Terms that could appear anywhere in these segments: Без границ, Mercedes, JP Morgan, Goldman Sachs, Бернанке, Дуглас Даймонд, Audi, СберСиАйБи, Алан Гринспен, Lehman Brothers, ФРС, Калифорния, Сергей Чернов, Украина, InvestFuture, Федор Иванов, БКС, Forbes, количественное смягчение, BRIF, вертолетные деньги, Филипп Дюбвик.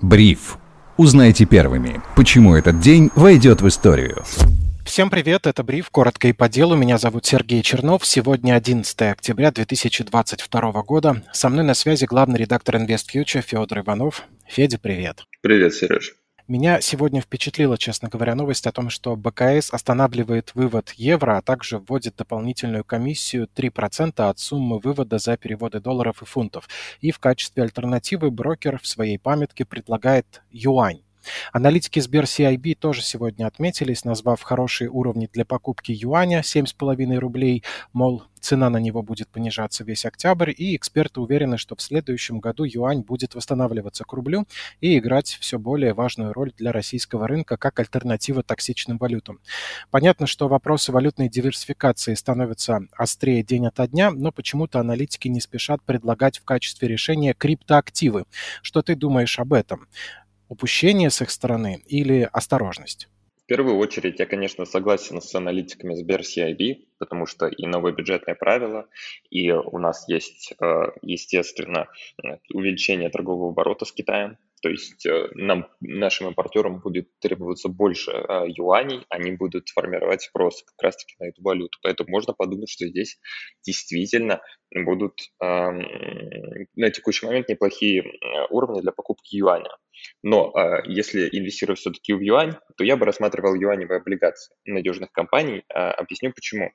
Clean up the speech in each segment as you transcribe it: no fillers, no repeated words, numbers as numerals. Бриф. Узнайте первыми, почему этот день войдет в историю. Всем привет, это Бриф, коротко и по делу. Меня зовут Сергей Чернов. Сегодня 11 октября 2022 года. Со мной на связи главный редактор InvestFuture Федор Иванов. Федя, привет. Привет, Сереж. Меня сегодня впечатлила, честно говоря, новость о том, что БКС останавливает вывод евро, а также вводит дополнительную комиссию 3% от суммы вывода за переводы долларов и фунтов. И в качестве альтернативы брокер в своей памятке предлагает юань. Аналитики СберСиАйБи тоже сегодня отметились, назвав хорошие уровни для покупки юаня 7,5 рублей, мол, цена на него будет понижаться весь октябрь, и эксперты уверены, что в следующем году юань будет восстанавливаться к рублю и играть все более важную роль для российского рынка как альтернатива токсичным валютам. Понятно, что вопросы валютной диверсификации становятся острее день ото дня, но почему-то аналитики не спешат предлагать в качестве решения криптоактивы. Что ты думаешь об этом? Упущение с их стороны или осторожность? В первую очередь я, конечно, согласен с аналитиками СберСиАйБи, потому что и новые бюджетные правила, и у нас есть, естественно, увеличение торгового оборота с Китаем. То есть нашим импортерам будет требоваться больше юаней, они будут формировать спрос как раз-таки на эту валюту. Поэтому можно подумать, что здесь действительно будут на текущий момент неплохие уровни для покупки юаня. Но если инвестировать все-таки в юань, то я бы рассматривал юаневые облигации надежных компаний. Объясню почему.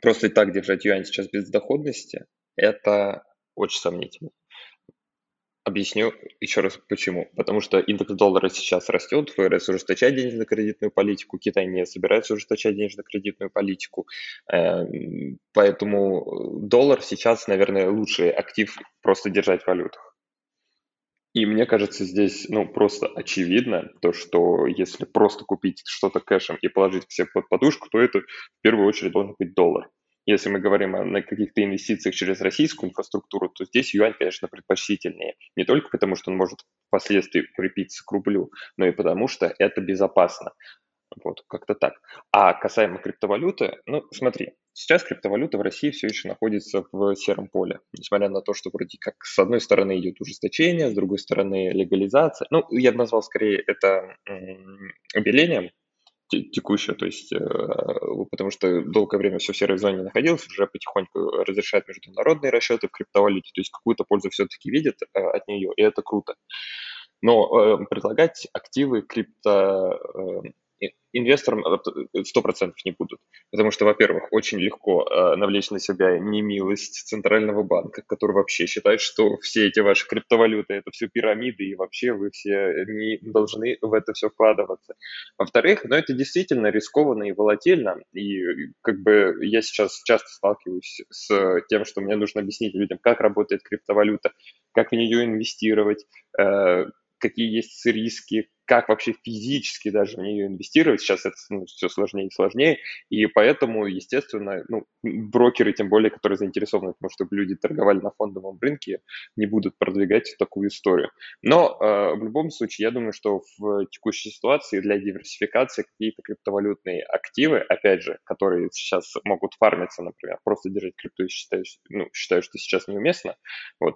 Просто и так держать юань сейчас без доходности – это очень сомнительно. Объясню еще раз почему. Потому что индекс доллара сейчас растет, ФРС ужесточает денежно-кредитную политику, Китай не собирается ужесточать денежно-кредитную политику, поэтому доллар сейчас, наверное, лучший актив просто держать в валютах. И мне кажется, здесь просто очевидно, то, что если просто купить что-то кэшем и положить к себе под подушку, то это в первую очередь должен быть доллар. Если мы говорим о каких-то инвестициях через российскую инфраструктуру, то здесь юань, конечно, предпочтительнее. Не только потому, что он может впоследствии укрепиться к рублю, но и потому, что это безопасно. Вот, как-то так. А касаемо криптовалюты, смотри, сейчас криптовалюта в России все еще находится в сером поле. Несмотря на то, что вроде как с одной стороны идет ужесточение, с другой стороны легализация. Я бы назвал скорее это обелением. Текущая, то есть, потому что долгое время все в серой зоне находилось, уже потихоньку разрешают международные расчеты в криптовалюте, то есть какую-то пользу все-таки видят от нее, и это круто. Но предлагать активы инвесторам 100% не будут, потому что, во-первых, очень легко навлечь на себя немилость Центрального банка, который вообще считает, что все эти ваши криптовалюты – это все пирамиды, и вообще вы все не должны в это все вкладываться. Во-вторых, это действительно рискованно и волатильно, и я сейчас часто сталкиваюсь с тем, что мне нужно объяснить людям, как работает криптовалюта, как в нее инвестировать, какие есть риски, как вообще физически даже в нее инвестировать. Сейчас это все сложнее и сложнее, и поэтому, естественно, брокеры, тем более, которые заинтересованы в том, чтобы люди торговали на фондовом рынке, не будут продвигать такую историю. Но в любом случае, я думаю, что в текущей ситуации для диверсификации какие-то криптовалютные активы, опять же, которые сейчас могут фармиться, например, просто держать крипту, считаю, что сейчас неуместно,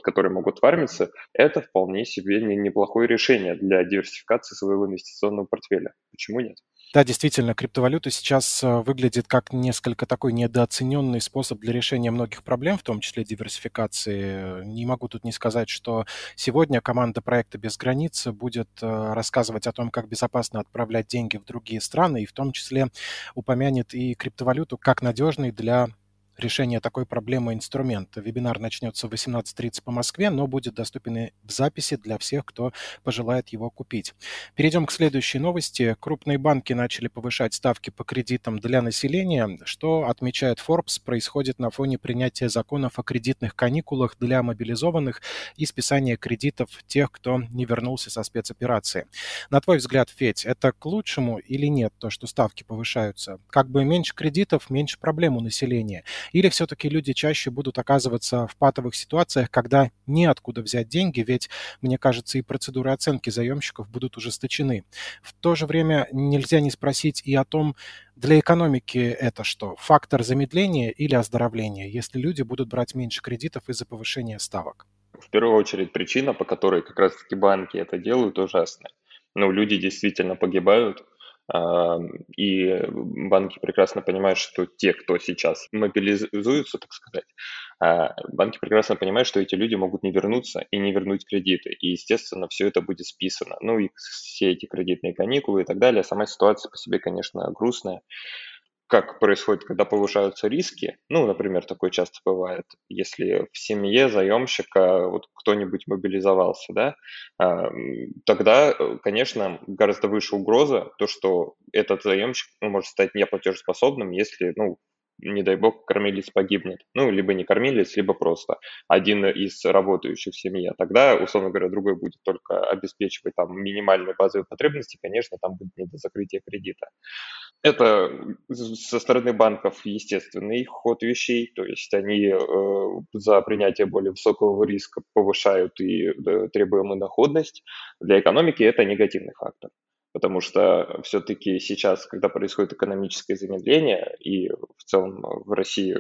которые могут фармиться, это вполне себе неплохое решение для диверсификации своего инвестиционного портфеля. Почему нет? Да, действительно, криптовалюта сейчас выглядит как несколько такой недооцененный способ для решения многих проблем, в том числе диверсификации. Не могу тут не сказать, что сегодня команда проекта «Без границ» будет рассказывать о том, как безопасно отправлять деньги в другие страны, и в том числе упомянет и криптовалюту как надежный для решение такой проблемы инструмент. Вебинар начнется в 18:30 по Москве, но будет доступен и в записи для всех, кто пожелает его купить. Перейдем к следующей новости. Крупные банки начали повышать ставки по кредитам для населения, что, отмечает Forbes, происходит на фоне принятия законов о кредитных каникулах для мобилизованных и списания кредитов тех, кто не вернулся со спецоперации. На твой взгляд, Федь, это к лучшему или нет, то, что ставки повышаются? Как бы меньше кредитов, меньше проблем у населения. Или все-таки люди чаще будут оказываться в патовых ситуациях, когда неоткуда взять деньги, ведь, мне кажется, и процедуры оценки заемщиков будут ужесточены. В то же время нельзя не спросить и о том, для экономики это что, фактор замедления или оздоровления, если люди будут брать меньше кредитов из-за повышения ставок? в первую очередь причина, по которой как раз-таки банки это делают, ужасная. Ну, люди действительно погибают, и банки прекрасно понимают, что те, кто сейчас мобилизуются, так сказать, банки прекрасно понимают, что эти люди могут не вернуться и не вернуть кредиты. И, естественно, все это будет списано. Ну и все эти кредитные каникулы и так далее. Сама ситуация по себе, конечно, грустная. Как происходит, когда повышаются риски? Ну, например, такое часто бывает, если в семье заемщика вот кто-нибудь мобилизовался, да, тогда, конечно, гораздо выше угроза, то, что этот заемщик может стать неплатежеспособным, если, ну, не дай бог, кормилец погибнет. Ну, либо не кормилец, либо просто один из работающих в семье. Тогда, условно говоря, другой будет только обеспечивать там минимальные базовые потребности, конечно, там будет не до закрытия кредита. Это со стороны банков естественный ход вещей, то есть они за принятие более высокого риска повышают и требуемую доходность. Для экономики это негативный фактор. Потому что все-таки сейчас, когда происходит экономическое замедление, и в целом в России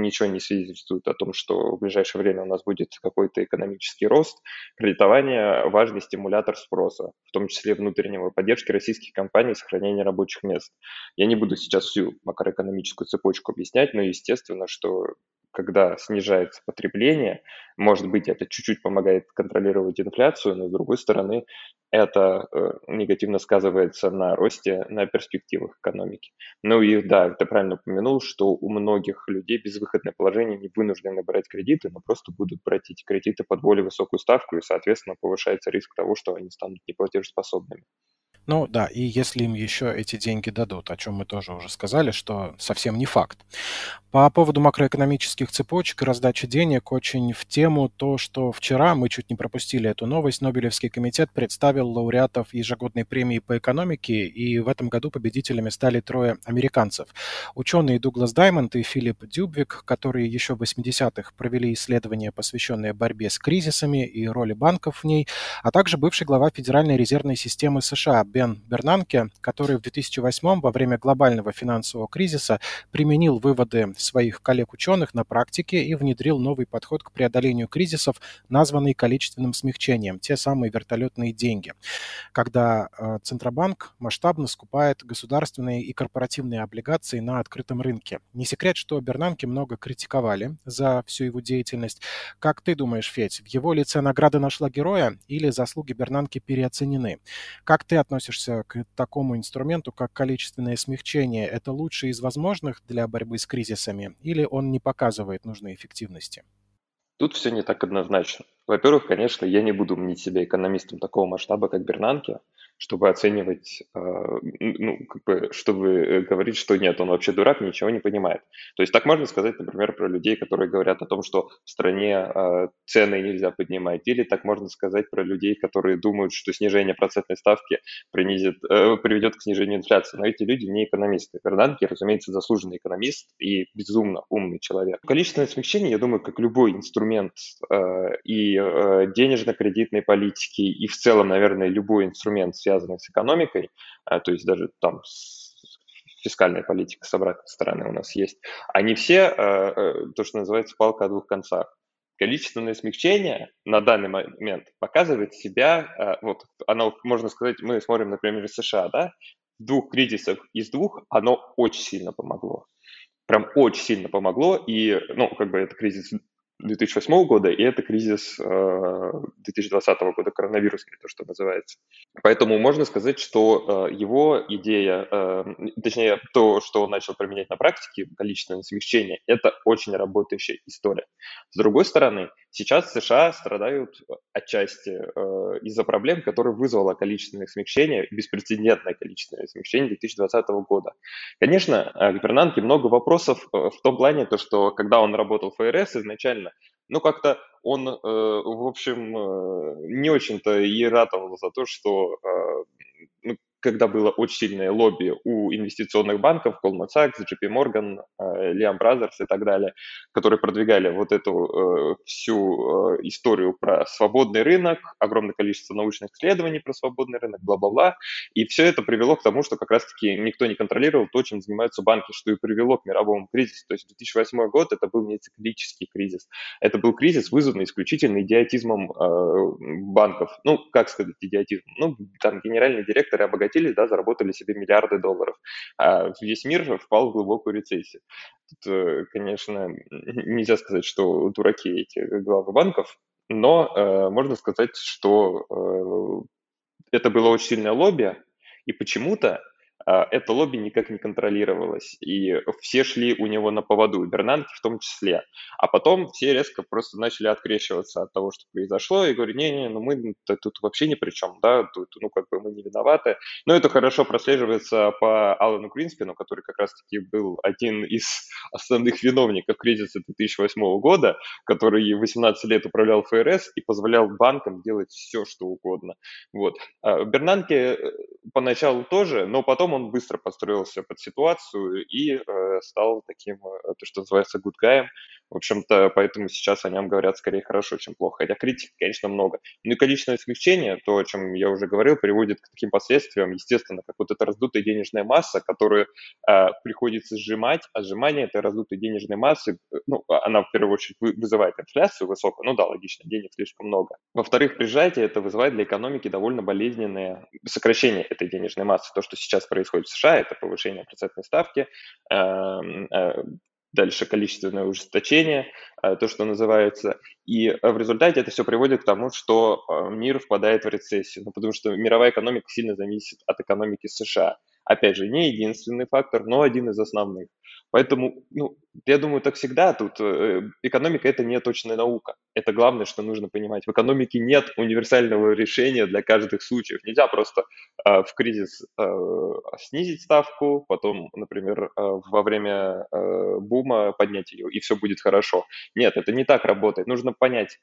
ничего не свидетельствует о том, что в ближайшее время у нас будет какой-то экономический рост, кредитование – важный стимулятор спроса, в том числе внутреннего, поддержки российских компаний, сохранения рабочих мест. Я не буду сейчас всю макроэкономическую цепочку объяснять, но естественно, что когда снижается потребление, может быть, это чуть-чуть помогает контролировать инфляцию, но, с другой стороны, это негативно сказывается на росте, на перспективах экономики. Ну и да, ты правильно упомянул, что у многих людей безвыходное положение, не вынуждены брать кредиты, но просто будут брать эти кредиты под более высокую ставку, и, соответственно, повышается риск того, что они станут неплатежеспособными. Ну да, и если им еще эти деньги дадут, о чем мы тоже уже сказали, что совсем не факт. По поводу макроэкономических цепочек и раздачи денег очень в тему то, что вчера, мы чуть не пропустили эту новость, Нобелевский комитет представил лауреатов ежегодной премии по экономике, и в этом году победителями стали трое американцев. Ученые Дуглас Даймонд и Филипп Дюбвик, которые еще в 80-х провели исследования, посвященные борьбе с кризисами и роли банков в ней, а также бывший глава Федеральной резервной системы США Бернанке, который в 2008 во время глобального финансового кризиса применил выводы своих коллег-ученых на практике и внедрил новый подход к преодолению кризисов, названный количественным смягчением, те самые вертолетные деньги, когда Центробанк масштабно скупает государственные и корпоративные облигации на открытом рынке. Не секрет, что Бернанке много критиковали за всю его деятельность. Как ты думаешь, Федь, в его лице награда нашла героя или заслуги Бернанке переоценены? Как ты относишься к такому инструменту, как количественное смягчение? Это лучший из возможных для борьбы с кризисами или он не показывает нужной эффективности? Тут все не так однозначно. Во-первых, конечно, я не буду мнить себя экономистом такого масштаба, как Бернанке, чтобы оценивать, чтобы говорить, что нет, он вообще дурак, ничего не понимает. То есть так можно сказать, например, про людей, которые говорят о том, что в стране цены нельзя поднимать, или так можно сказать про людей, которые думают, что снижение процентной ставки приведет к снижению инфляции. Но эти люди не экономисты. Бернанке, разумеется, заслуженный экономист и безумно умный человек. Количественное смягчение, я думаю, как любой инструмент и денежно-кредитной политики, и в целом, наверное, любой инструмент, связанный с экономикой, то есть даже там фискальная политика с обратной стороны у нас есть, они все то, что называется, палка о двух концах. Количественное смягчение на данный момент показывает себя, вот оно, можно сказать, мы смотрим, например, США, да, в двух кризисах из двух оно очень сильно помогло. Прям очень сильно помогло, и, ну, как бы это кризис 2008 года, и это кризис 2020 года, коронавирусный, то, что называется. Поэтому можно сказать, что его идея, точнее, то, что он начал применять на практике, количественное смягчение, это очень работающая история. С другой стороны, сейчас США страдают отчасти из-за проблем, которые вызвало количественное смягчение, беспрецедентное количественное смягчение 2020 года. Конечно, к Бернанке много вопросов в том плане, то, что когда он работал в ФРС изначально, ну, как-то он, в общем, не очень-то и ратовал за то, что когда было очень сильное лобби у инвестиционных банков, Goldman Sachs, JP Morgan, Lehman Brothers и так далее, которые продвигали вот эту всю историю про свободный рынок, огромное количество научных исследований про свободный рынок, бла-бла-бла. И все это привело к тому, что как раз-таки никто не контролировал то, чем занимаются банки, что и привело к мировому кризису. То есть 2008 год это был не циклический кризис. Это был кризис, вызванный исключительно идиотизмом банков. Ну, как сказать идиотизм? Ну, там генеральные директоры обогатились, заработали себе миллиарды долларов, а весь мир впал в глубокую рецессию. Тут, конечно, нельзя сказать, что дураки эти главы банков, но можно сказать, что это было очень сильное лобби, и почему-то это лобби никак не контролировалось, и все шли у него на поводу, Бернанке в том числе. А потом все резко просто начали открещиваться от того, что произошло, и говорят, не-не, ну мы тут вообще ни при чем, да, тут, ну как бы мы не виноваты. Но это хорошо прослеживается по Алану Гринспену, который как раз-таки был один из основных виновников кризиса 2008 года, который 18 лет управлял ФРС и позволял банкам делать все, что угодно. Вот. Бернанке поначалу тоже, но потом он быстро подстроился под ситуацию и стал таким, то, что называется, good guy. В общем-то, поэтому сейчас о нем говорят скорее хорошо, чем плохо. Хотя критики, конечно, много. Ну и количественное исключение, то, о чем я уже говорил, приводит к таким последствиям, естественно, как вот эта раздутая денежная масса, которую приходится сжимать, а сжимание этой раздутой денежной массы, ну, она в первую очередь вызывает инфляцию высокую, ну да, логично, денег слишком много. Во-вторых, при сжатии это вызывает для экономики довольно болезненное сокращение этой денежной массы. То, что сейчас происходит в США, это повышение процентной ставки, дальше количественное ужесточение, то, что называется. И в результате это все приводит к тому, что мир впадает в рецессию, ну, потому что мировая экономика сильно зависит от экономики США. Опять же, не единственный фактор, но один из основных. Поэтому, ну, я думаю, так всегда тут экономика – это не точная наука. Это главное, что нужно понимать. В экономике нет универсального решения для каждых случаев. Нельзя просто в кризис снизить ставку, потом, например, во время бума поднять ее, и все будет хорошо. Нет, это не так работает. Нужно понять,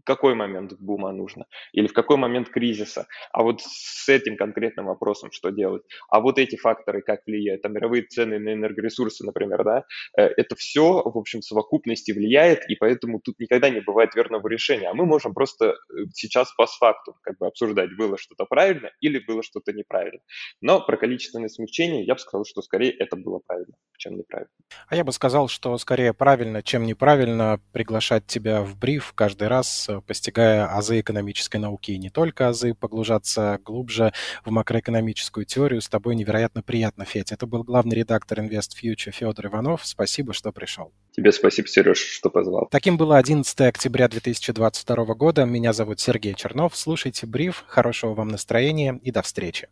в какой момент бума нужно или в какой момент кризиса, а вот с этим конкретным вопросом что делать, а вот эти факторы как влияют, а мировые цены на энергоресурсы, например, да, это все, в общем, в совокупности влияет, и поэтому тут никогда не бывает верного решения, а мы можем просто сейчас постфактум как бы обсуждать, было что-то правильно или было что-то неправильно, но про количественное смягчение я бы сказал, что скорее это было правильно, чем неправильно. А я бы сказал, что скорее правильно, чем неправильно приглашать тебя в бриф каждый раз, постигая азы экономической науки, и не только азы, погружаться глубже в макроэкономическую теорию. С тобой невероятно приятно, Федь. Это был главный редактор InvestFuture Федор Иванов. Спасибо, что пришел. Тебе спасибо, Сереж, что позвал. Таким было 11 октября 2022 года. Меня зовут Сергей Чернов. Слушайте бриф. Хорошего вам настроения и до встречи.